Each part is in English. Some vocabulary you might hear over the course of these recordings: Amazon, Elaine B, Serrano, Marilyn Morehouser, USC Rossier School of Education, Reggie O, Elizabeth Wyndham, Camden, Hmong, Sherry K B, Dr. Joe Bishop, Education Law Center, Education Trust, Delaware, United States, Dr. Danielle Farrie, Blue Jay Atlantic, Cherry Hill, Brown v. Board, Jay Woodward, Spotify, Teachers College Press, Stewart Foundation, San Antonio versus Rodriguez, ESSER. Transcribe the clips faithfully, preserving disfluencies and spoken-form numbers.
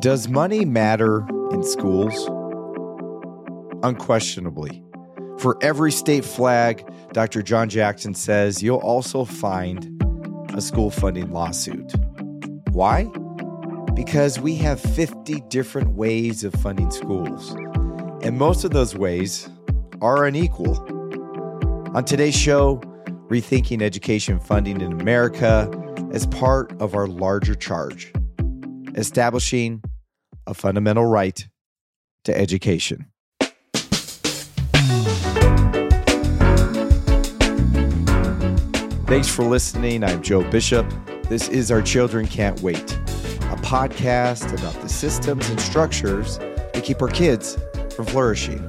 Does money matter in schools? Unquestionably. For every state flag, Doctor John Jackson says you'll also find a school funding lawsuit. Why? Because we have fifty different ways of funding schools, and most of those ways are unequal. On today's show, rethinking education funding in America as part of our larger charge, establishing a fundamental right to education. Thanks for listening. I'm Joe Bishop. This is Our Children Can't Wait, a podcast about the systems and structures that keep our kids from flourishing.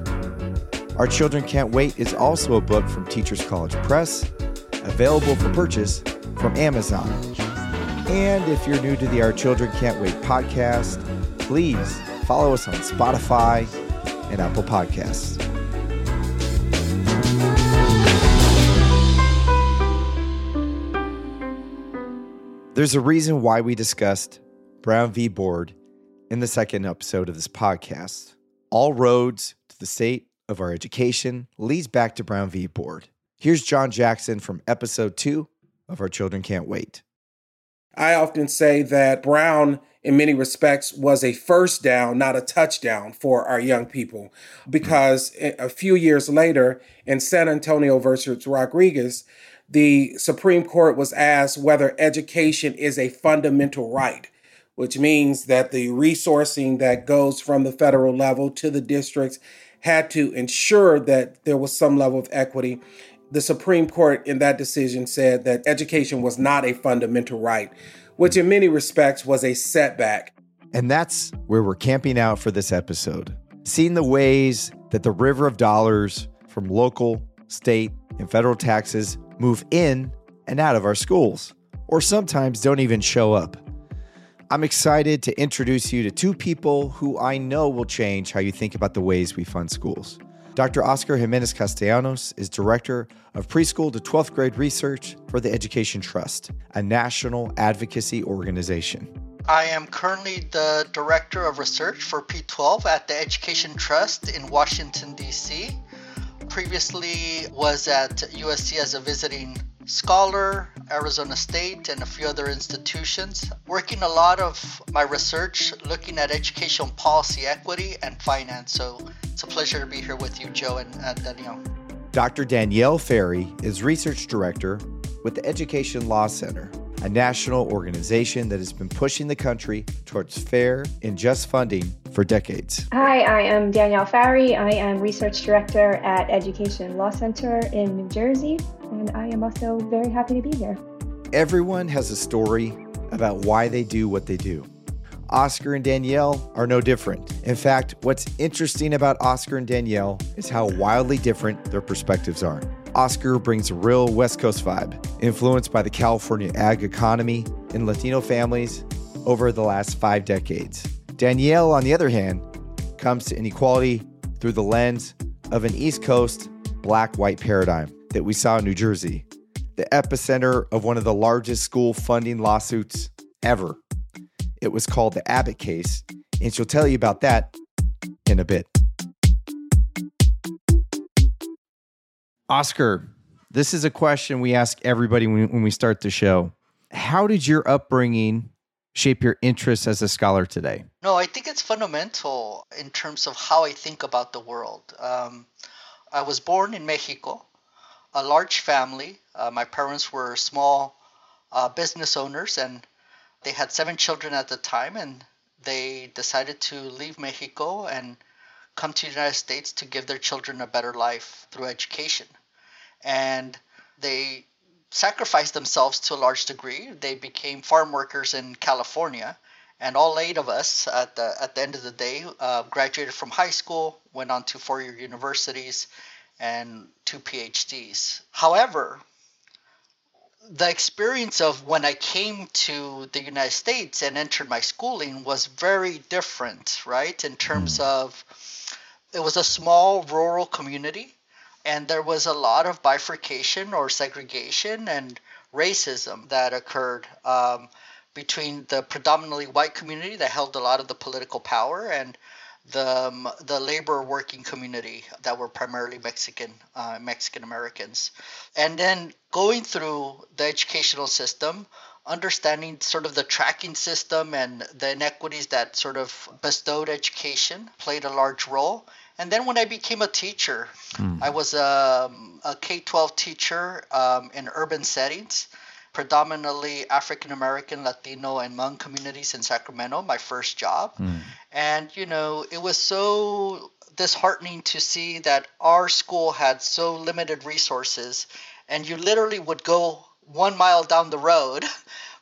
Our Children Can't Wait is also a book from Teachers College Press, available for purchase from Amazon. And if you're new to the Our Children Can't Wait podcast, please follow us on Spotify and Apple Podcasts. There's a reason why we discussed Brown v. Board in the second episode of this podcast. All roads to the state of our education leads back to Brown v. Board. Here's John Jackson from episode two of Our Children Can't Wait. I often say that Brown, in many respects, was a first down, not a touchdown for our young people, because a few years later, in San Antonio versus Rodriguez, the Supreme Court was asked whether education is a fundamental right, which means that the resourcing that goes from the federal level to the districts had to ensure that there was some level of equity. The Supreme Court in that decision said that education was not a fundamental right, which in many respects was a setback. And that's where we're camping out for this episode, seeing the ways that the river of dollars from local, state, and federal taxes move in and out of our schools, or sometimes don't even show up. I'm excited to introduce you to two people who I know will change how you think about the ways we fund schools. Doctor Oscar Jimenez Castellanos is Director of Preschool to twelfth Grade Research for the Education Trust, a national advocacy organization. I am currently the Director of Research for P twelve at the Education Trust in Washington, D C Previously was at U S C as a visiting scholar, Arizona State, and a few other institutions, working a lot of my research looking at educational policy equity and finance. So it's a pleasure to be here with you, Joe and uh, Danielle. Doctor Danielle Farrie is Research Director with the Education Law Center, a national organization that has been pushing the country towards fair and just funding for decades. Hi, I am Danielle Farrie. I am Research Director at Education Law Center in New Jersey, and I am also very happy to be here. Everyone has a story about why they do what they do. Oscar and Danielle are no different. In fact, what's interesting about Oscar and Danielle is how wildly different their perspectives are. Oscar brings a real West Coast vibe, influenced by the California ag economy and Latino families over the last five decades. Danielle, on the other hand, comes to inequality through the lens of an East Coast black-white paradigm that we saw in New Jersey, the epicenter of one of the largest school funding lawsuits ever. It was called the Abbott case, and she'll tell you about that in a bit. Oscar, this is a question we ask everybody when, when we start the show. How did your upbringing shape your interests as a scholar today? No, I think it's fundamental in terms of how I think about the world. Um, I was born in Mexico, a large family. Uh, my parents were small uh, business owners, and they had seven children at the time, and they decided to leave Mexico and come to the United States to give their children a better life through education. And they sacrificed themselves to a large degree. They became farm workers in California, and all eight of us at the at the end of the day uh, graduated from high school, went on to four-year universities and two PhDs. However, the experience of when I came to the United States and entered my schooling was very different, right? In terms of, it was a small rural community, and there was a lot of bifurcation or segregation and racism that occurred. Um, between the predominantly white community that held a lot of the political power and the um, the labor working community that were primarily Mexican uh, Mexican Americans, and then going through the educational system, understanding sort of the tracking system and the inequities that sort of bestowed education played a large role. And then when I became a teacher, mm. I was a, a K twelve teacher um, in urban settings, predominantly African American, Latino, and Hmong communities in Sacramento, my first job. Mm. And, you know, it was so disheartening to see that our school had so limited resources, and you literally would go one mile down the road,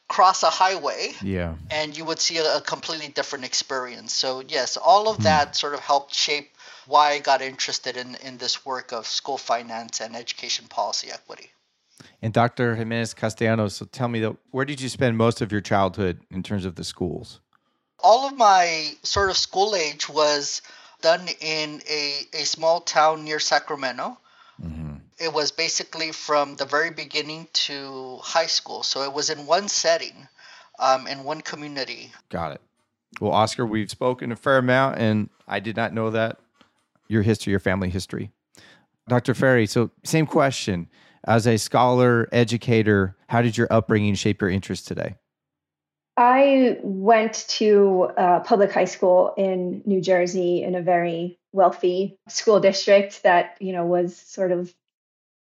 cross a highway, yeah. and you would see a completely different experience. So, yes, all of mm. that sort of helped shape why I got interested in, in this work of school finance and education policy equity. And Doctor Jimenez Castellanos, so tell me, where did you spend most of your childhood in terms of the schools? All of my sort of school age was done in a, a small town near Sacramento. Mm-hmm. It was basically from the very beginning to high school. So it was in one setting, um, in one community. Got it. Well, Oscar, we've spoken a fair amount, and I did not know that, your history, your family history. Doctor Farrie, so same question. As a scholar, educator, how did your upbringing shape your interests today? I went to a public high school in New Jersey in a very wealthy school district that, you know, was sort of,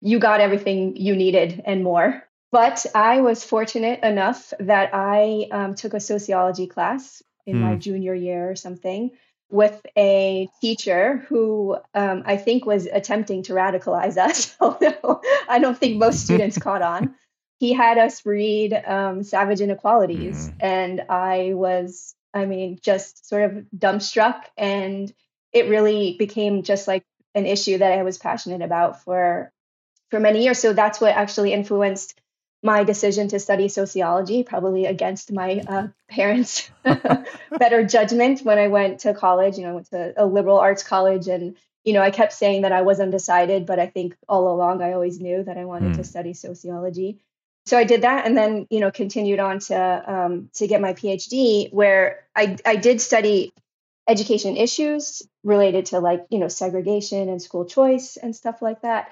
you got everything you needed and more. But I was fortunate enough that I um, took a sociology class in mm. my junior year or something with a teacher who um, I think was attempting to radicalize us, although I don't think most students caught on. He had us read um, Savage Inequalities. Mm. And I was, I mean, just sort of dumbstruck. And it really became just like an issue that I was passionate about for for many years. So that's what actually influenced my decision to study sociology, probably against my uh, parents' better judgment when I went to college. You know, I went to a liberal arts college, and, you know, I kept saying that I was undecided, but I think all along I always knew that I wanted mm. to study sociology. So I did that, and then, you know, continued on to um, to get my PhD, where I, I did study education issues related to, like, you know, segregation and school choice and stuff like that.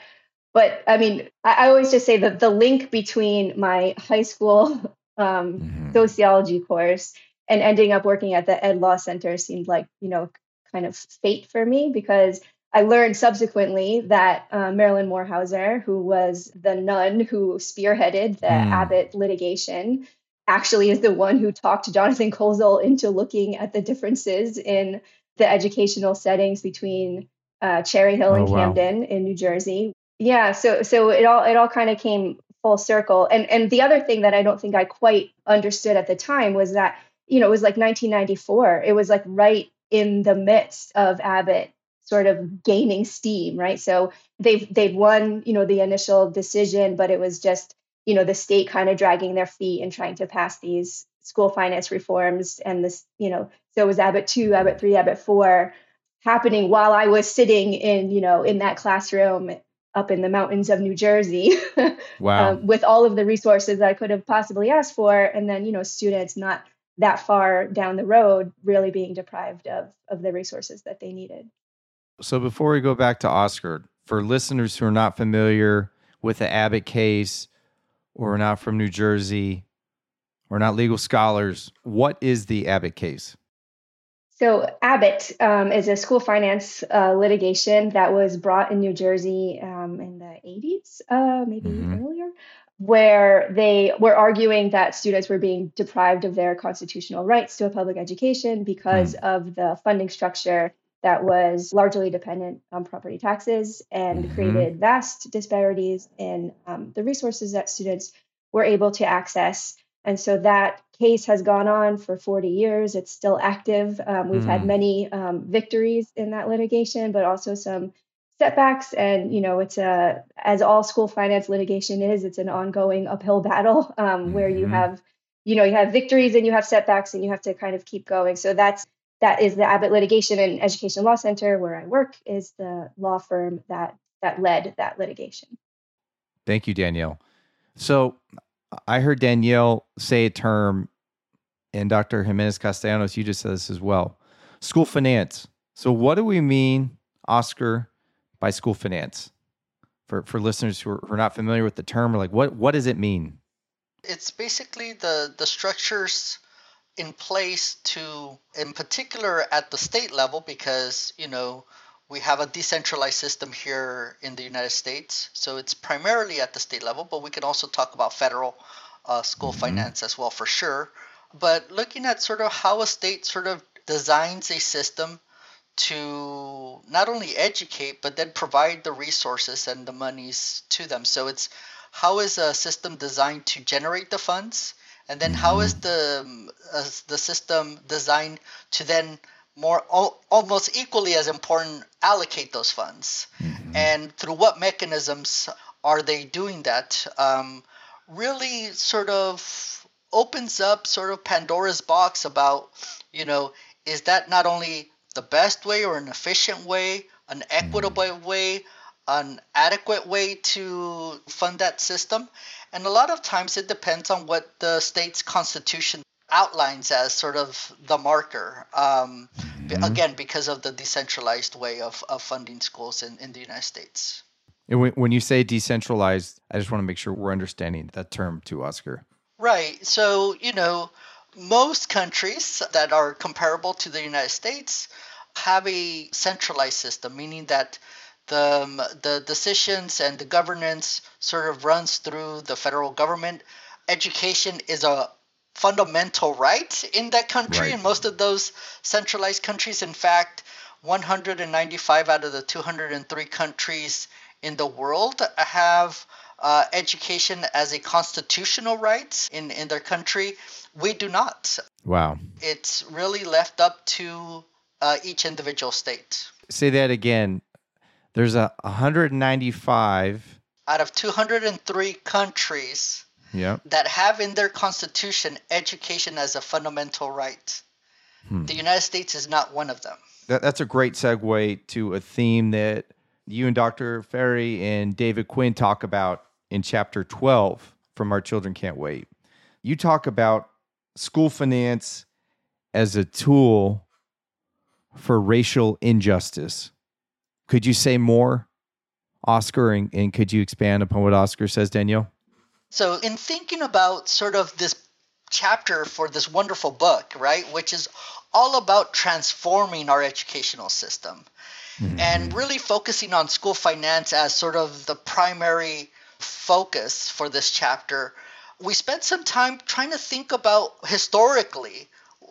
But I mean, I always just say that the link between my high school um, mm-hmm. sociology course and ending up working at the Ed Law Center seemed like, you know, kind of fate for me, because I learned subsequently that uh, Marilyn Morehouser, who was the nun who spearheaded the mm. Abbott litigation, actually is the one who talked Jonathan Kozol into looking at the differences in the educational settings between uh, Cherry Hill and oh, Camden wow. in New Jersey. Yeah, so so it all it all kind of came full circle. And and the other thing that I don't think I quite understood at the time was that, you know, it was like nineteen ninety-four. It was like right in the midst of Abbott sort of gaining steam, right? So they've they've won, you know, the initial decision, but it was just, you know, the state kind of dragging their feet and trying to pass these school finance reforms and this, you know, so it was Abbott two, Abbott three, Abbott four happening while I was sitting in, you know, in that classroom up in the mountains of New Jersey wow. um, with all of the resources that I could have possibly asked for. And then, you know, students not that far down the road really being deprived of, of the resources that they needed. So before we go back to Oscar, for listeners who are not familiar with the Abbott case or are not from New Jersey or not legal scholars, what is the Abbott case? So Abbott um, is a school finance uh, litigation that was brought in New Jersey um, in the eighties, uh, maybe mm-hmm. earlier, where they were arguing that students were being deprived of their constitutional rights to a public education because mm. of the funding structure that was largely dependent on property taxes and mm-hmm. created vast disparities in um, the resources that students were able to access. And so that case has gone on for forty years. It's still active. Um, we've mm. had many um, victories in that litigation, but also some setbacks. And, you know, it's a, as all school finance litigation is, it's an ongoing uphill battle um, mm-hmm. where you have, you know, you have victories and you have setbacks and you have to kind of keep going. So that's, that is the Abbott litigation, and Education Law Center, where I work, is the law firm that, that led that litigation. Thank you, Danielle. So I heard Danielle say a term and Doctor Jimenez Castellanos, you just said this as well. School finance. So what do we mean, Oscar, by school finance? For for listeners who are, who are not familiar with the term, or like what, what does it mean? It's basically the, the structures in place to, in particular at the state level, because, you know, we have a decentralized system here in the United States. So it's primarily at the state level, but we can also talk about federal uh, school mm-hmm. finance as well, for sure. But looking at sort of how a state sort of designs a system to not only educate, but then provide the resources and the monies to them. So it's how is a system designed to generate the funds? And then how is the uh, the system designed to then more al- almost equally as important allocate those funds? Mm-hmm. And through what mechanisms are they doing that? Um, really sort of opens up sort of Pandora's box about, you know, is that not only the best way or an efficient way, an equitable way, an adequate way to fund that system. And a lot of times it depends on what the state's constitution outlines as sort of the marker, um, mm-hmm. again, because of the decentralized way of, of funding schools in, in the United States. And when you say decentralized, I just want to make sure we're understanding that term too, Oscar. Right. So, you know, most countries that are comparable to the United States have a centralized system, meaning that the, um, the decisions and the governance sort of runs through the federal government. Education is a fundamental right in that country, right. In most of those centralized countries. In fact, one hundred ninety-five out of the two hundred three countries in the world have uh, education as a constitutional right in, in their country. We do not. Wow. It's really left up to uh, each individual state. Say that again. There's a one hundred ninety-five out of two hundred three countries yep. that have in their constitution education as a fundamental right. Hmm. The United States is not one of them. That, that's a great segue to a theme that you and Doctor Farrie and David Quinn talk about in Chapter twelve from Our Children Can't Wait. You talk about school finance as a tool for racial injustice. Could you say more, Oscar, and, and could you expand upon what Oscar says, Danielle? So in thinking about sort of this chapter for this wonderful book, right, which is all about transforming our educational system mm-hmm. and really focusing on school finance as sort of the primary focus for this chapter, we spent some time trying to think about historically,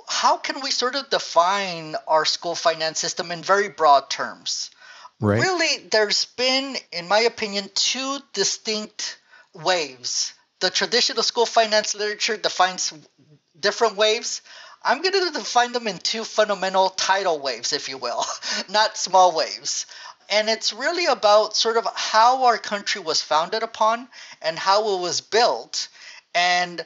how can we sort of define our school finance system in very broad terms? Right. Really, there's been, in my opinion, two distinct waves. The traditional school finance literature defines different waves. I'm going to define them in two fundamental tidal waves, if you will, not small waves. And it's really about sort of how our country was founded upon and how it was built. And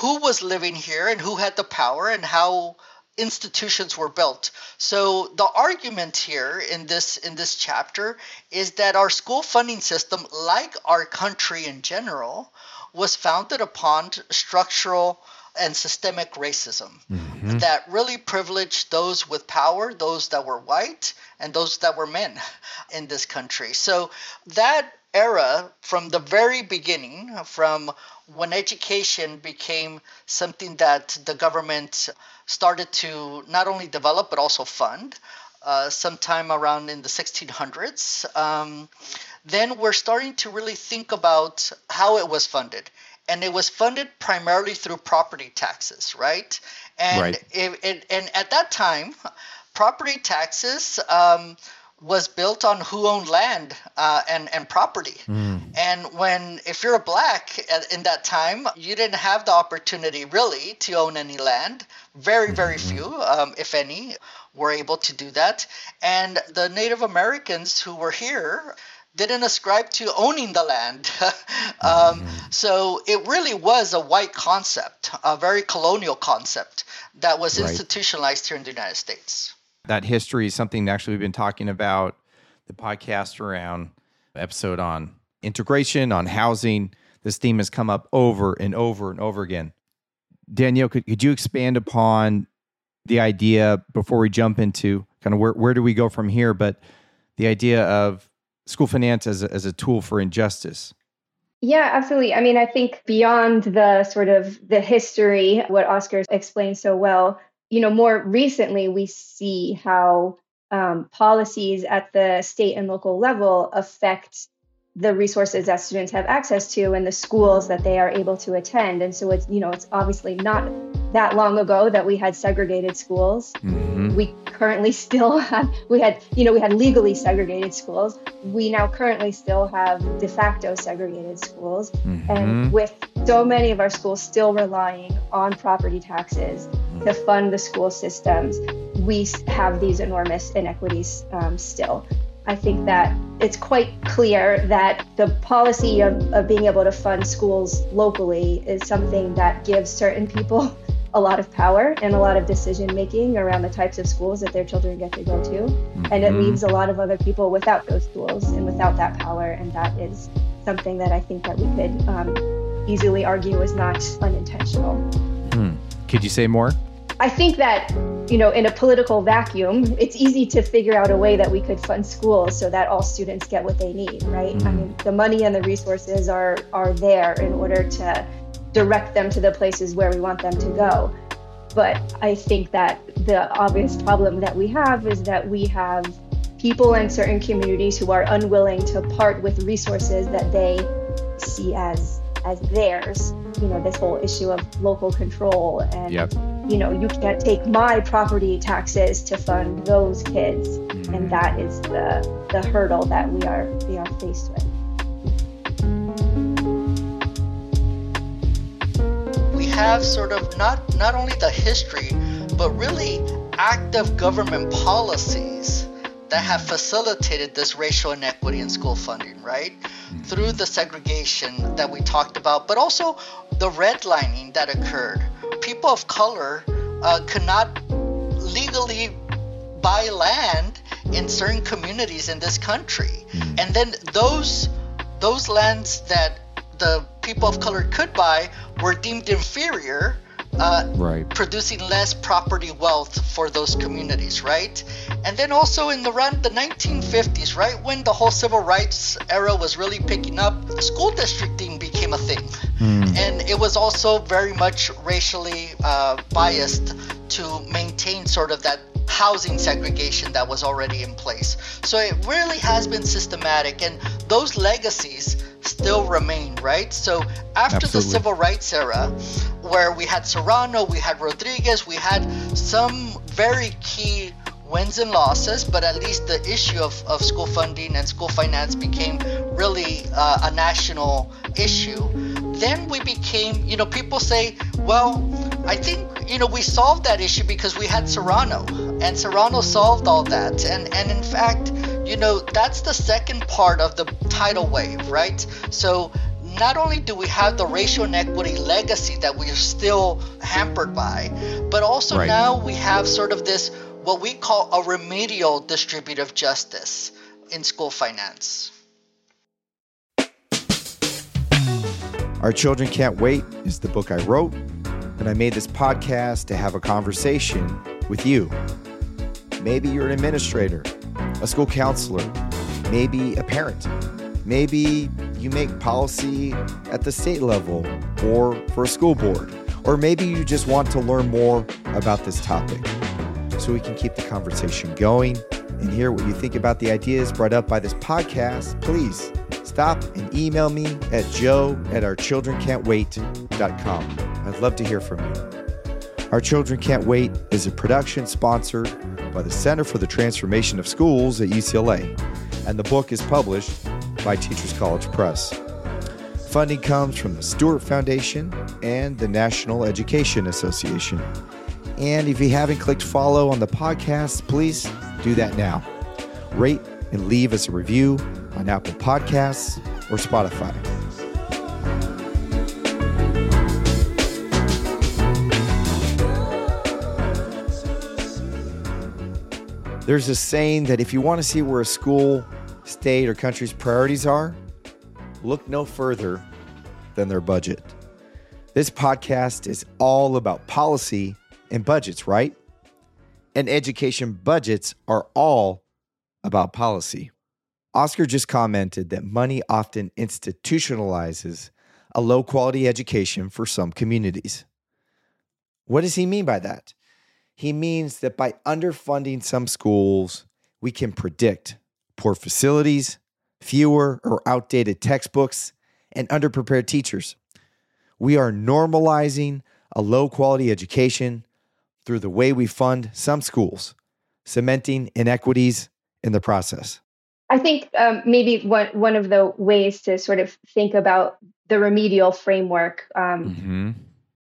who was living here and who had the power and how institutions were built. So the argument here in this in this chapter is that our school funding system, like our country in general, was founded upon structural and systemic racism mm-hmm. that really privileged those with power, those that were white, and those that were men in this country. So that era from the very beginning, from when education became something that the government started to not only develop but also fund, uh, sometime around in the sixteen hundreds, um, then we're starting to really think about how it was funded. And it was funded primarily through property taxes, right? And, right. It, it, and at that time, property taxes um, was built on who owned land uh, and, and property. Mm. And when, if you're a black in that time, you didn't have the opportunity really to own any land. Very, very few, um, if any, were able to do that. And the Native Americans who were here didn't ascribe to owning the land. um, so it really was a white concept, a very colonial concept that was right. institutionalized here in the United States. That history is something actually we've been talking about, the podcast around episode on integration, on housing. This theme has come up over and over and over again. Danielle, could, could you expand upon the idea before we jump into kind of where, where do we go from here, but the idea of school finance as a, as a tool for injustice? Yeah, absolutely. I mean, I think beyond the sort of the history, what Oscar explained so well, you know, more recently, we see how um, policies at the state and local level affect the resources that students have access to and the schools that they are able to attend. And so it's, you know, it's obviously not that long ago that we had segregated schools. Mm-hmm. We currently still have, we had, you know, we had legally segregated schools. We now currently still have de facto segregated schools. Mm-hmm. And with so many of our schools still relying on property taxes to fund the school systems, we have these enormous inequities um, still. I think that it's quite clear that the policy of, of being able to fund schools locally is something that gives certain people a lot of power and a lot of decision making around the types of schools that their children get to go to. Mm-hmm. And it leaves a lot of other people without those schools and without that power. And that is something that I think that we could um, easily argue is not unintentional. Hmm. Could you say more? I think that, you know, in a political vacuum, it's easy to figure out a way that we could fund schools so that all students get what they need, right? Mm-hmm. I mean, the money and the resources are are there in order to direct them to the places where we want them to go. But I think that the obvious problem that we have is that we have people in certain communities who are unwilling to part with resources that they see as as theirs. You know, this whole issue of local control and, yep. you know, you can't take my property taxes to fund those kids. Mm-hmm. And that is the, the hurdle that we are, we are faced with. We have sort of not, not only the history, but really active government policies that have facilitated this racial inequity in school funding, right? Through the segregation that we talked about, but also the redlining that occurred. People of color uh, could not legally buy land in certain communities in this country. And then those those lands that the people of color could buy were deemed inferior, Uh, right. producing less property wealth for those communities, right? And then also in the run, the nineteen fifties, right, when the whole civil rights era was really picking up, school districting became a thing. Mm. And it was also very much racially uh, biased to maintain sort of that housing segregation that was already in place. So it really has been systematic, and those legacies still remain, right? So after Absolutely. The civil rights era, where we had Serrano, we had Rodriguez, we had some very key wins and losses, but at least the issue of, of school funding and school finance became really uh, a national issue. Then we became, you know, people say, well, I think, you know, we solved that issue because we had Serrano, and Serrano solved all that. And, and in fact, you know, that's the second part of the tidal wave, right? So not only do we have the racial inequity legacy that we are still hampered by, but also right. now we have sort of this, what we call a remedial distributive justice in school finance. Our Children Can't Wait is the book I wrote, and I made this podcast to have a conversation with you. Maybe you're an administrator, a school counselor, maybe a parent. Maybe you make policy at the state level or for a school board, or maybe you just want to learn more about this topic so we can keep the conversation going and hear what you think about the ideas brought up by this podcast. Please stop and email me at joe at our children can't wait dot com. I'd love to hear from you. Our Children Can't Wait is a production sponsored by the Center for the Transformation of Schools at U C L A, and the book is published by Teachers College Press. Funding comes from the Stewart Foundation and the National Education Association. And if you haven't clicked follow on the podcast, please do that now. Rate and leave us a review on Apple Podcasts or Spotify. There's a saying that if you want to see where a school, state, or country's priorities are, look no further than their budget. This podcast is all about policy and budgets, right? And education budgets are all about policy. Oscar just commented that money often institutionalizes a low-quality education for some communities. What does he mean by that? He means that by underfunding some schools, we can predict poor facilities, fewer or outdated textbooks, and underprepared teachers. We are normalizing a low-quality education through the way we fund some schools, cementing inequities in the process. I think um, maybe one, one of the ways to sort of think about the remedial framework um, mm-hmm.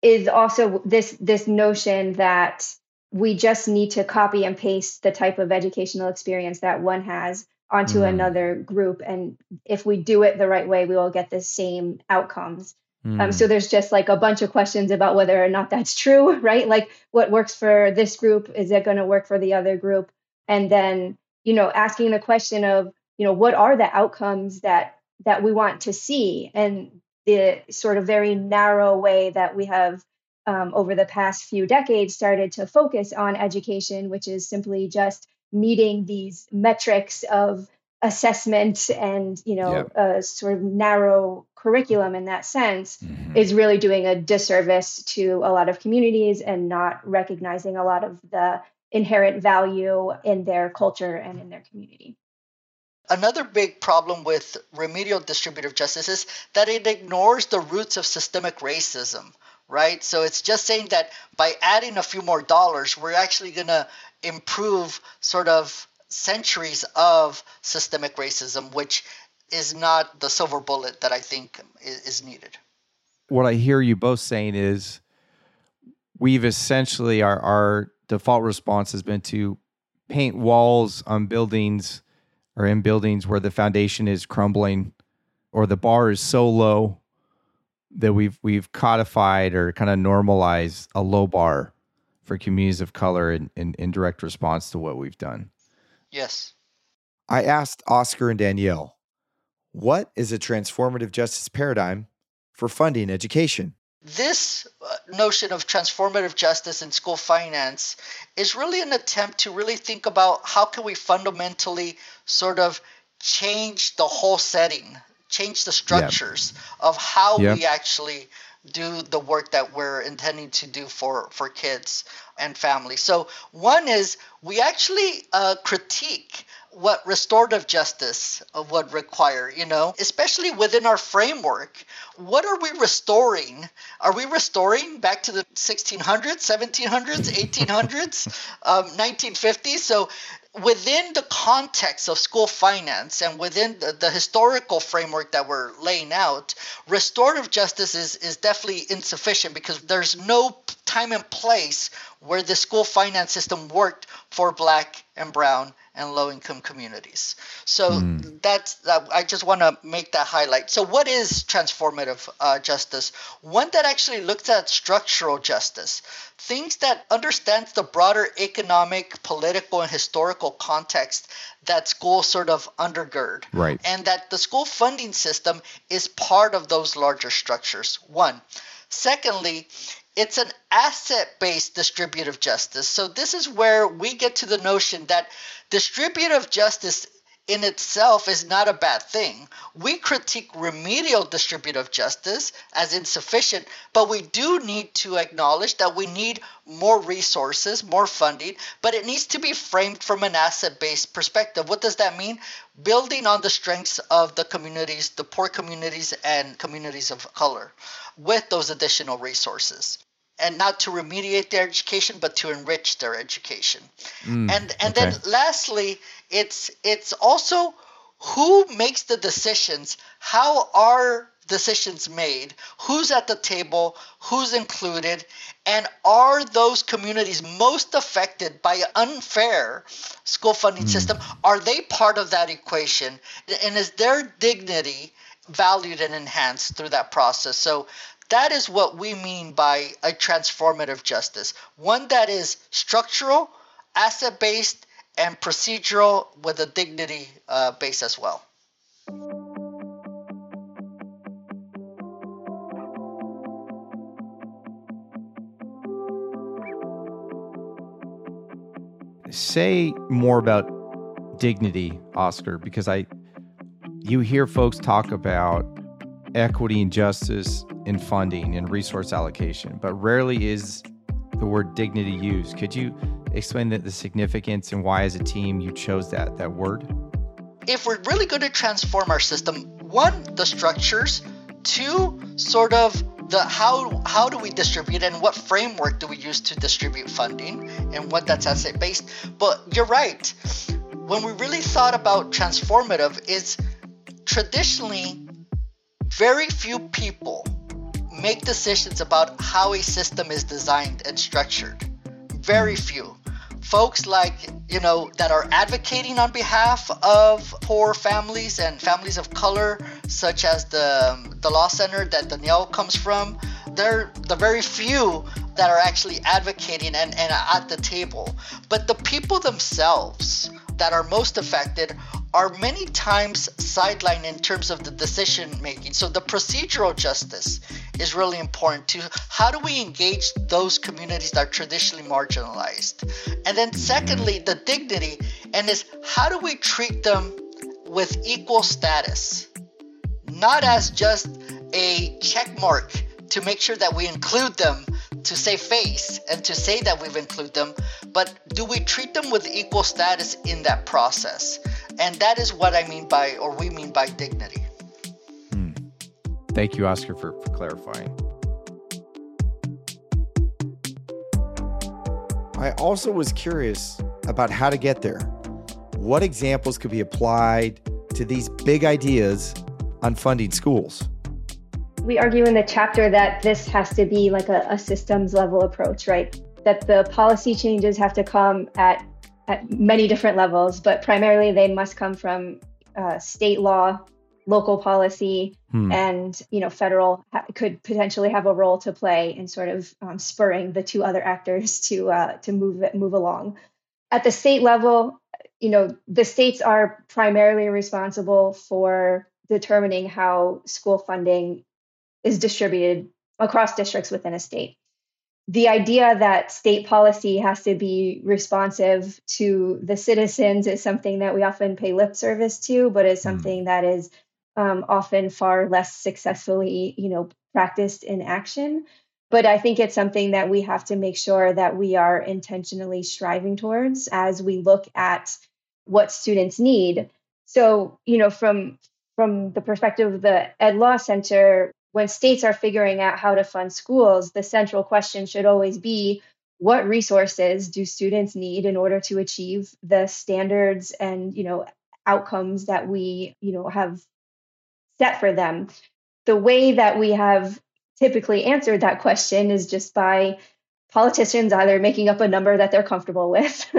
is also this, this notion that we just need to copy and paste the type of educational experience that one has onto mm. another group. And if we do it the right way, we will get the same outcomes. Mm. Um, so there's just like a bunch of questions about whether or not that's true, right? Like what works for this group, is it going to work for the other group? And then, you know, asking the question of, you know, what are the outcomes that that we want to see? And the sort of very narrow way that we have um, over the past few decades started to focus on education, which is simply just meeting these metrics of assessment and, you know, yep. a sort of narrow curriculum in that sense mm-hmm. is really doing a disservice to a lot of communities and not recognizing a lot of the inherent value in their culture and in their community. Another big problem with remedial distributive justice is that it ignores the roots of systemic racism, right? So it's just saying that by adding a few more dollars, we're actually going to improve sort of centuries of systemic racism, which is not the silver bullet that I think is needed. What I hear you both saying is we've essentially, our, our default response has been to paint walls on buildings or in buildings where the foundation is crumbling or the bar is so low that we've we've codified or kind of normalized a low bar for communities of color in, in, in direct response to what we've done. Yes. I asked Oscar and Danielle, what is a transformative justice paradigm for funding education? This notion of transformative justice in school finance is really an attempt to really think about how can we fundamentally sort of change the whole setting, change the structures yeah. of how yeah. we actually do the work that we're intending to do for, for kids and families. So one is we actually uh, critique what restorative justice would require, you know, especially within our framework. What are we restoring? Are we restoring back to the sixteen hundreds, seventeen hundreds, eighteen hundreds, um, nineteen fifties? So within the context of school finance and within the, the historical framework that we're laying out, restorative justice is, is definitely insufficient because there's no time and place where the school finance system worked for Black and Brown and low-income communities. So mm. that's that, I just want to make that highlight. So what is transformative uh, justice? One that actually looks at structural justice, things that understands the broader economic, political, and historical context that schools sort of undergird. Right. And that the school funding system is part of those larger structures, one. Secondly, it's an asset-based distributive justice. So this is where we get to the notion that distributive justice in itself is not a bad thing. We critique remedial distributive justice as insufficient, but we do need to acknowledge that we need more resources, more funding, but it needs to be framed from an asset-based perspective. What does that mean? Building on the strengths of the communities, the poor communities and communities of color with those additional resources. And not to remediate their education, but to enrich their education. Mm, and and okay. then lastly, it's it's also who makes the decisions, how are decisions made, who's at the table, who's included, and are those communities most affected by an unfair school funding mm. system? Are they part of that equation? And is their dignity valued and enhanced through that process? So that is what we mean by a transformative justice, one that is structural, asset-based, and procedural with a dignity uh, base as well. say more about dignity, Oscar, because I, you hear folks talk about equity and justice in funding and resource allocation, but rarely is the word dignity used. Could you explain the, the significance and why, as a team, you chose that that word? If we're really going to transform our system, one, the structures, two, sort of the how how do we distribute and what framework do we use to distribute funding and what that's asset-based. But you're right. When we really thought about transformative, it's traditionally very few people make decisions about how a system is designed and structured. Very few. Folks like, you know, that are advocating on behalf of poor families and families of color, such as the, the law center that Danielle comes from, they're the very few that are actually advocating and, and at the table. But the people themselves that are most affected are many times sidelined in terms of the decision making. So the procedural justice is really important too. How do we engage those communities that are traditionally marginalized? And then secondly, the dignity, and is how do we treat them with equal status? Not as just a check mark to make sure that we include them, to say face and to say that we've included them, but do we treat them with equal status in that process? And that is what I mean by, or we mean by dignity. Hmm. Thank you, Oscar, for, for clarifying. I also was curious about how to get there. What examples could be applied to these big ideas on funding schools? We argue in the chapter that this has to be like a, a systems level approach, right? That the policy changes have to come at, at many different levels, but primarily they must come from uh, state law, local policy, hmm. and, you know, federal ha- could potentially have a role to play in sort of um, spurring the two other actors to uh, to move move along. At the state level, you know, the states are primarily responsible for determining how school funding is distributed across districts within a state. The idea that state policy has to be responsive to the citizens is something that we often pay lip service to, but is something that is um, often far less successfully, you know, practiced in action. But I think it's something that we have to make sure that we are intentionally striving towards as we look at what students need. So, you know, from, from the perspective of the Ed Law Center, when states are figuring out how to fund schools, the central question should always be, what resources do students need in order to achieve the standards and, you know, outcomes that we, you know, have set for them? The way that we have typically answered that question is just by politicians either making up a number that they're comfortable with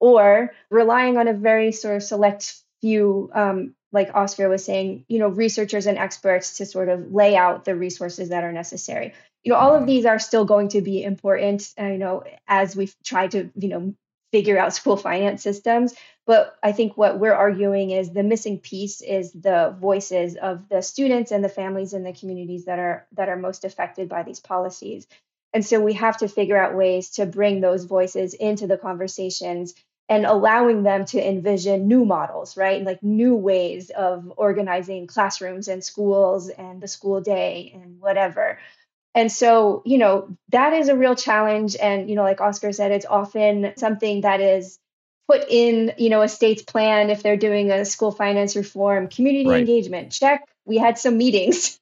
or relying on a very sort of select few um like Oscar was saying, you know, researchers and experts to sort of lay out the resources that are necessary. You know, all of these are still going to be important, you know, as we try to, you know, figure out school finance systems. But I think what we're arguing is the missing piece is the voices of the students and the families and the communities that are that are most affected by these policies. And so we have to figure out ways to bring those voices into the conversations and allowing them to envision new models, right? Like new ways of organizing classrooms and schools and the school day and whatever. And so, you know, that is a real challenge. And, you know, like Oscar said, it's often something that is put in, you know, a state's plan if they're doing a school finance reform, community right. engagement, check. We had some meetings.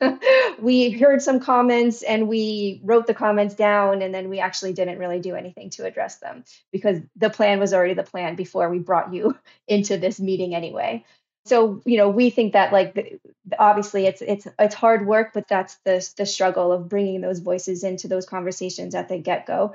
We heard some comments and we wrote the comments down, and then we actually didn't really do anything to address them because the plan was already the plan before we brought you into this meeting anyway. So, you know, we think that like obviously it's it's it's hard work, but that's the the struggle of bringing those voices into those conversations at the get-go.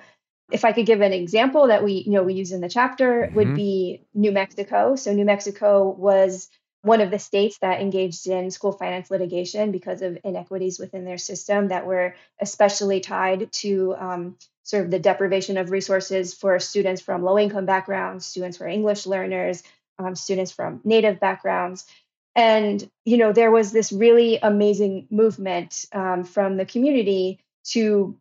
If I could give an example that we, you know, we use in the chapter mm-hmm. would be New Mexico. So New Mexico was one of the states that engaged in school finance litigation because of inequities within their system that were especially tied to um, sort of the deprivation of resources for students from low-income backgrounds, students who are English learners, um, students from Native backgrounds. And, you know, there was this really amazing movement um, from the community to,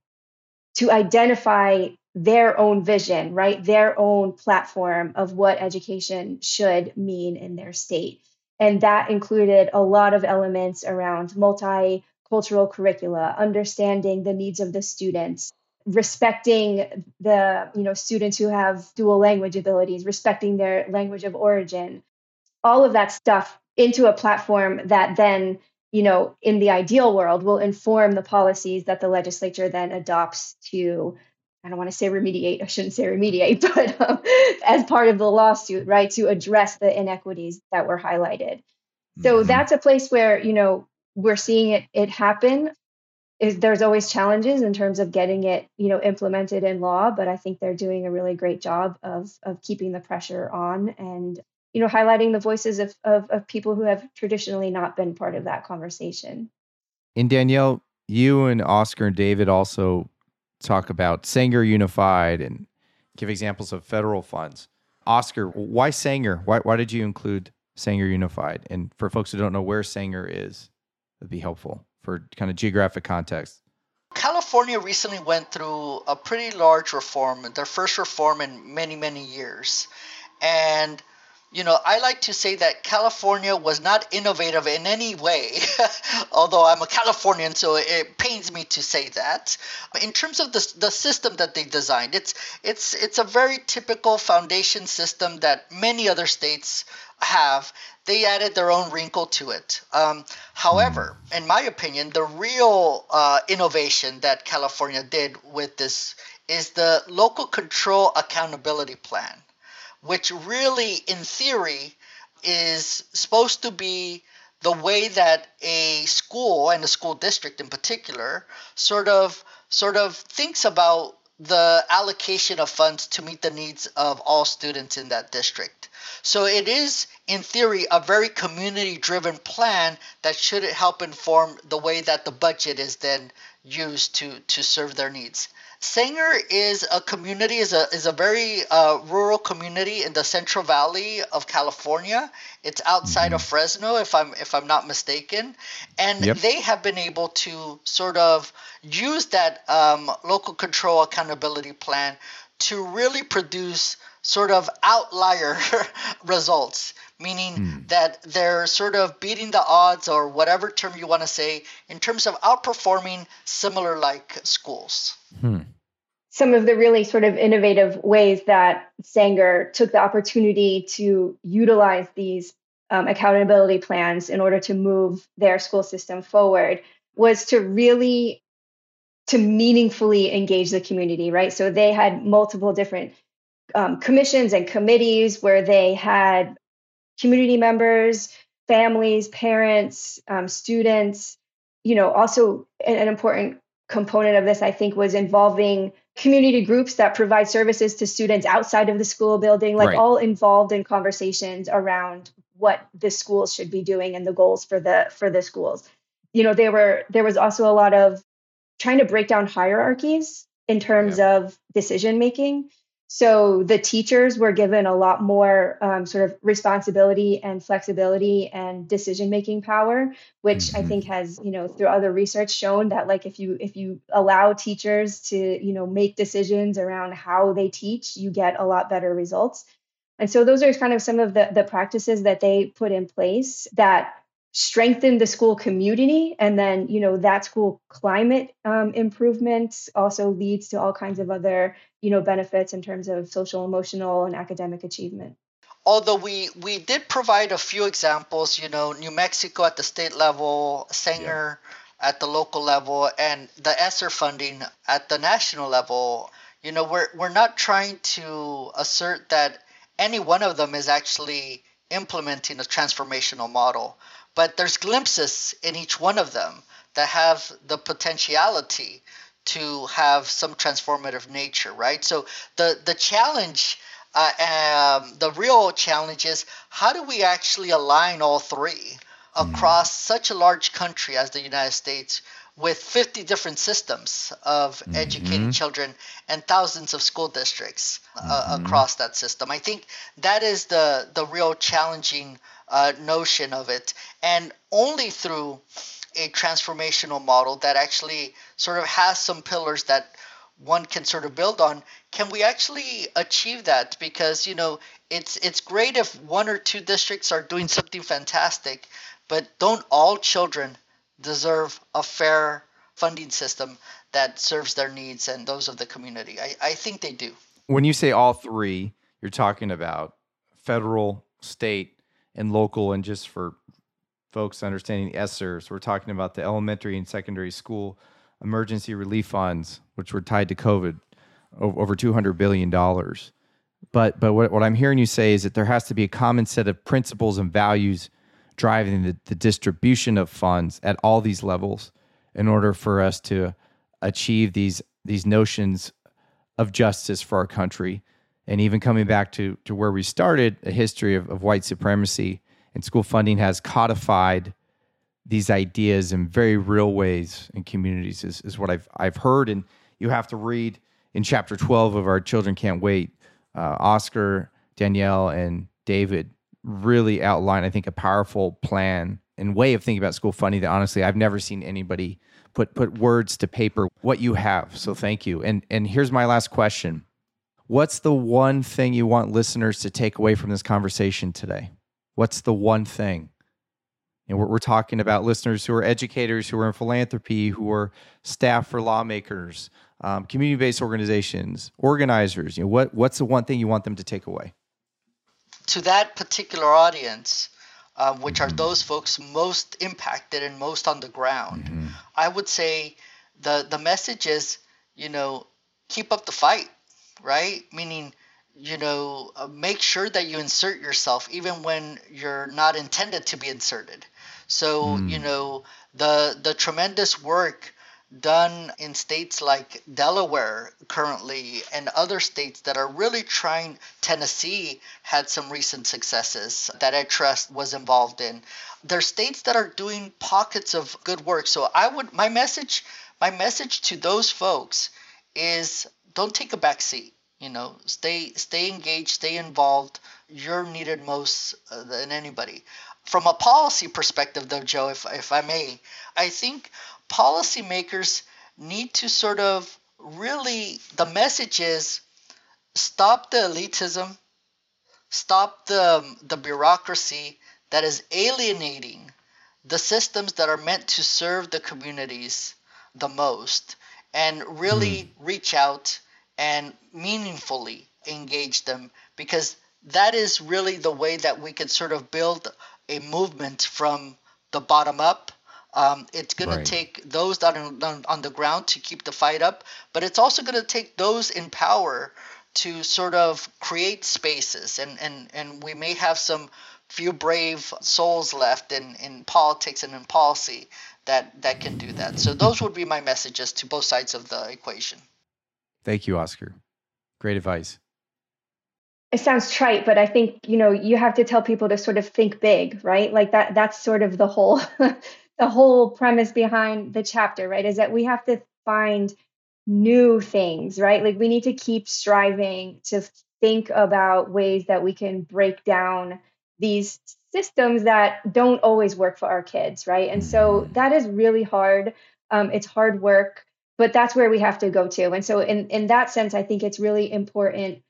to identify their own vision, right? Their own platform of what education should mean in their state. And that included a lot of elements around multicultural curricula, understanding the needs of the students, respecting the, you know, students who have dual language abilities, respecting their language of origin, all of that stuff into a platform that then, you know, in the ideal world will inform the policies that the legislature then adopts to, I don't want to say remediate, I shouldn't say remediate, but um, as part of the lawsuit, right, to address the inequities that were highlighted. So mm-hmm. that's a place where, you know, we're seeing it, it happen. Is there's always challenges in terms of getting it, you know, implemented in law, but I think they're doing a really great job of, of keeping the pressure on and, you know, highlighting the voices of, of, of people who have traditionally not been part of that conversation. And Danielle, you and Oscar and David also talk about Sanger Unified and give examples of federal funds. Oscar, why Sanger? Why, why did you include Sanger Unified? And for folks who don't know where Sanger is, it'd be helpful for kind of geographic context. California recently went through a pretty large reform, their first reform in many, many years. And you know, I like to say that California was not innovative in any way, although I'm a Californian, so it pains me to say that. In terms of the the system that they designed, it's it's it's a very typical foundation system that many other states have. They added their own wrinkle to it. Um, however, in my opinion, the real uh, innovation that California did with this is the Local Control Accountability Plan, which really, in theory, is supposed to be the way that a school and a school district in particular sort of sort of thinks about the allocation of funds to meet the needs of all students in that district. So it is, in theory, a very community-driven plan that should help inform the way that the budget is then used to, to serve their needs. Sanger is a community, is a is a very uh, rural community in the Central Valley of California. It's outside of Fresno, if I'm if I'm not mistaken, and yep. they have been able to sort of use that um, local control accountability plan to really produce sort of outlier results, meaning mm. that they're sort of beating the odds, or whatever term you want to say, in terms of outperforming similar-like schools. Hmm. Some of the really sort of innovative ways that Sanger took the opportunity to utilize these um, accountability plans in order to move their school system forward was to really, to meaningfully engage the community, right? So they had multiple different um, commissions and committees where they had community members, families, parents, um, students. You know, also an important component of this, I think, was involving community groups that provide services to students outside of the school building, like right. all involved in conversations around what the schools should be doing and the goals for the for the schools. You know, there were there was also a lot of trying to break down hierarchies in terms yeah. of decision making. So the teachers were given a lot more um, sort of responsibility and flexibility and decision-making power, which mm-hmm. I think has, you know, through other research shown that like if you if you allow teachers to, you know, make decisions around how they teach, you get a lot better results. And so those are kind of some of the, the practices that they put in place that strengthen the school community. And then, you know, that school climate um, improvement also leads to all kinds of other, you know, benefits in terms of social, emotional, and academic achievement. Although we, we did provide a few examples, you know, New Mexico at the state level, Sanger yeah. at the local level, and the ESSER funding at the national level. You know, we're we're not trying to assert that any one of them is actually implementing a transformational model. But there's glimpses in each one of them that have the potentiality to have some transformative nature, right? So the, the challenge, uh, um, the real challenge is how do we actually align all three across mm-hmm. such a large country as the United States with fifty different systems of mm-hmm. educating children and thousands of school districts uh, mm-hmm. across that system? I think that is the, the real challenging Uh, notion of it, and only through a transformational model that actually sort of has some pillars that one can sort of build on, can we actually achieve that? Because, you know, it's it's great if one or two districts are doing something fantastic, but don't all children deserve a fair funding system that serves their needs and those of the community? I, I think they do. When you say all three, you're talking about federal, state, and local, and just for folks understanding ESSER, so we're talking about the elementary and secondary school emergency relief funds, which were tied to COVID, over two hundred billion dollars. But but what, what I'm hearing you say is that there has to be a common set of principles and values driving the, the distribution of funds at all these levels in order for us to achieve these these notions of justice for our country. And even coming back to, to where we started, a history of, of white supremacy and school funding has codified these ideas in very real ways in communities is, is what I've I've heard. And you have to read in chapter twelve of Our Children Can't Wait, uh, Oscar, Danielle, and David really outline, I think, a powerful plan and way of thinking about school funding that honestly I've never seen anybody put put words to paper what you have. So thank you. And and here's my last question. What's the one thing you want listeners to take away from this conversation today? What's the one thing? And we're, we're talking about listeners who are educators, who are in philanthropy, who are staff for lawmakers, um, community-based organizations, organizers. You know, what what's the one thing you want them to take away? To that particular audience, uh, which are those folks most impacted and most on the ground, mm-hmm. I would say the the message is, you know, keep up the fight, right? Meaning, you know, uh, make sure that you insert yourself even when you're not intended to be inserted. So, mm. you know, the the tremendous work done in states like Delaware currently and other states that are really trying. Tennessee had some recent successes that I trust was involved in. There are states that are doing pockets of good work. So I would my message my message to those folks is don't take a back seat. You know, stay stay engaged, stay involved. You're needed most uh, than anybody. From a policy perspective, though, Joe, if if I may, I think policymakers need to sort of really, the message is stop the elitism, stop the the bureaucracy that is alienating the systems that are meant to serve the communities the most, and really mm. reach out and meaningfully engage them, because that is really the way that we can sort of build a movement from the bottom up. Um, it's going right. to take those that are on the ground to keep the fight up, but it's also going to take those in power to sort of create spaces. And, and, and we may have some few brave souls left in, in politics and in policy that, that can do that. So those would be my messages to both sides of the equation. Thank you, Oscar. Great advice. It sounds trite, but I think, you know, you have to tell people to sort of think big, right? Like that, that's sort of the whole, the whole premise behind the chapter, right? Is that we have to find new things, right? Like we need to keep striving to think about ways that we can break down these systems that don't always work for our kids, right? And so that is really hard. Um, it's hard work. But that's where we have to go to. And so in, in that sense, I think it's really important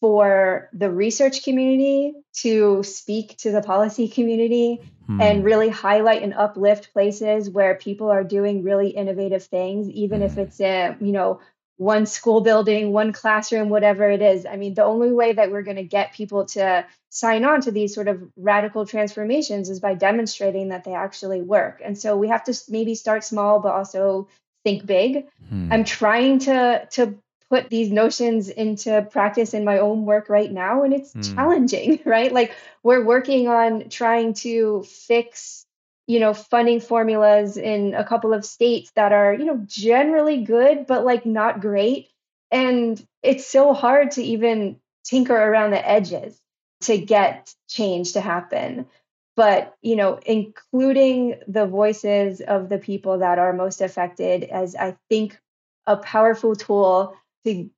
for the research community to speak to the policy community hmm. and really highlight and uplift places where people are doing really innovative things, even hmm. if it's, a, you know, one school building, one classroom, whatever it is. I mean, the only way that we're going to get people to sign on to these sort of radical transformations is by demonstrating that they actually work. And so we have to maybe start small, but also think big. Hmm. I'm trying to to put these notions into practice in my own work right now, and it's hmm. challenging, right? Like we're working on trying to fix, you know, funding formulas in a couple of states that are, you know, generally good, but like not great. And it's so hard to even tinker around the edges to get change to happen. But, you know, including the voices of the people that are most affected as, I think, a powerful tool to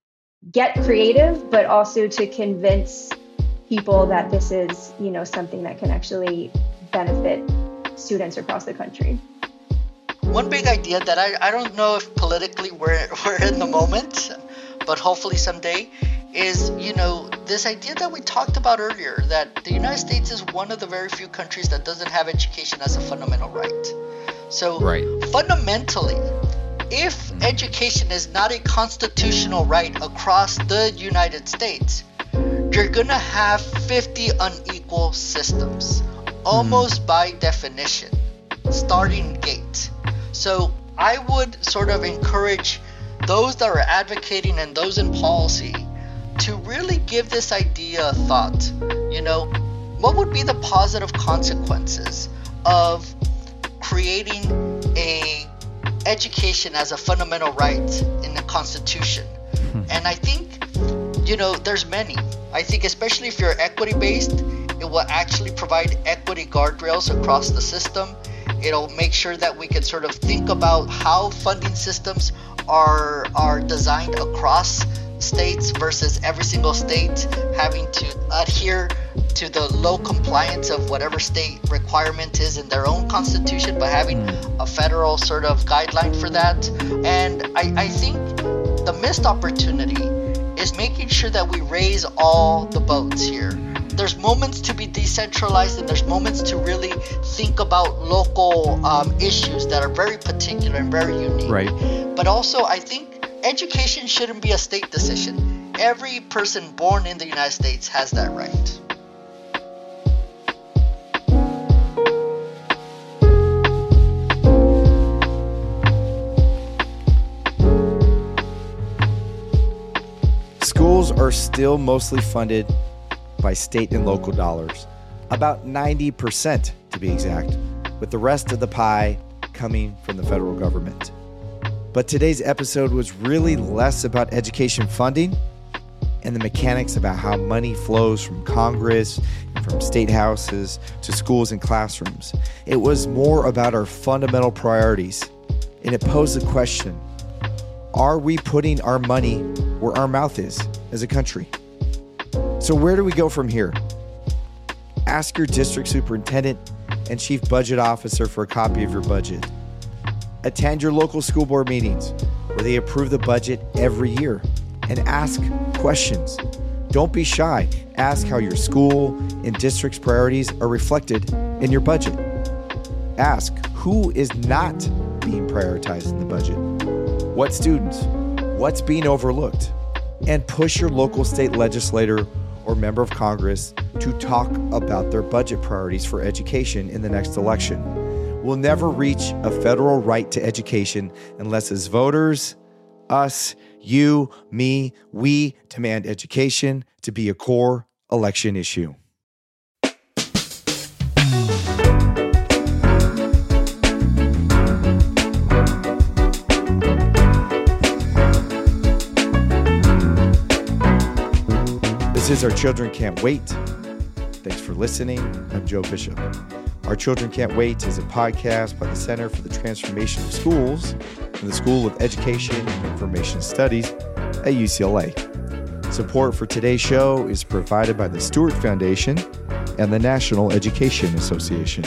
get creative, but also to convince people that this is, you know, something that can actually benefit students across the country. One big idea that I, I don't know if politically we're, we're in the moment, but hopefully someday, is, you know, this idea that we talked about earlier, that the United States is one of the very few countries that doesn't have education as a fundamental right. So right. fundamentally, if education is not a constitutional right across the United States, you're going to have fifty unequal systems, almost mm. by definition, starting gate. So I would sort of encourage those that are advocating and those in policy to really give this idea a thought. You know, what would be the positive consequences of creating a education as a fundamental right in the Constitution? And I think, you know, there's many. I think especially if you're equity-based, it will actually provide equity guardrails across the system. It'll make sure that we can sort of think about how funding systems are are designed across states versus every single state having to adhere to the low compliance of whatever state requirement is in their own constitution, but having a federal sort of guideline for that. And I, I think the missed opportunity is making sure that we raise all the boats here. There's moments to be decentralized, and there's moments to really think about local um, issues that are very particular and very unique. Right. But also, I think education shouldn't be a state decision. Every person born in the United States has that right. Schools are still mostly funded by state and local dollars, about ninety percent to be exact, with the rest of the pie coming from the federal government. But today's episode was really less about education funding and the mechanics about how money flows from Congress and from state houses to schools and classrooms. It was more about our fundamental priorities, and it posed the question, are we putting our money where our mouth is as a country? So where do we go from here? Ask your district superintendent and chief budget officer for a copy of your budget. Attend your local school board meetings where they approve the budget every year, and ask questions. Don't be shy. Ask how your school and district's priorities are reflected in your budget. Ask who is not being prioritized in the budget. What students? What's being overlooked? And push your local state legislator or member of Congress to talk about their budget priorities for education in the next election. We'll never reach a federal right to education unless, as voters, us, you, me, we demand education to be a core election issue. This is Our Children Can't Wait. Thanks for listening. I'm Joe Bishop. Our Children Can't Wait is a podcast by the Center for the Transformation of Schools and the School of Education and Information Studies at U C L A. Support for today's show is provided by the Stewart Foundation and the National Education Association.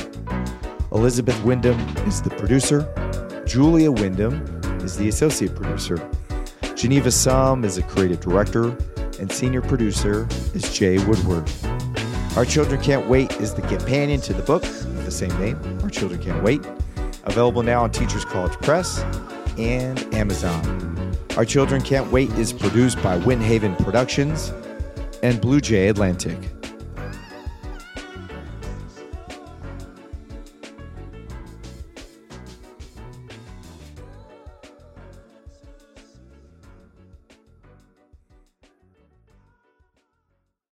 Elizabeth Wyndham is the producer. Julia Wyndham is the associate producer. Geneva Somm is the creative director, and senior producer is Jay Woodward. Our Children Can't Wait is the companion to the book of the same name, Our Children Can't Wait, available now on Teachers College Press and Amazon. Our Children Can't Wait is produced by Windhaven Productions and Blue Jay Atlantic.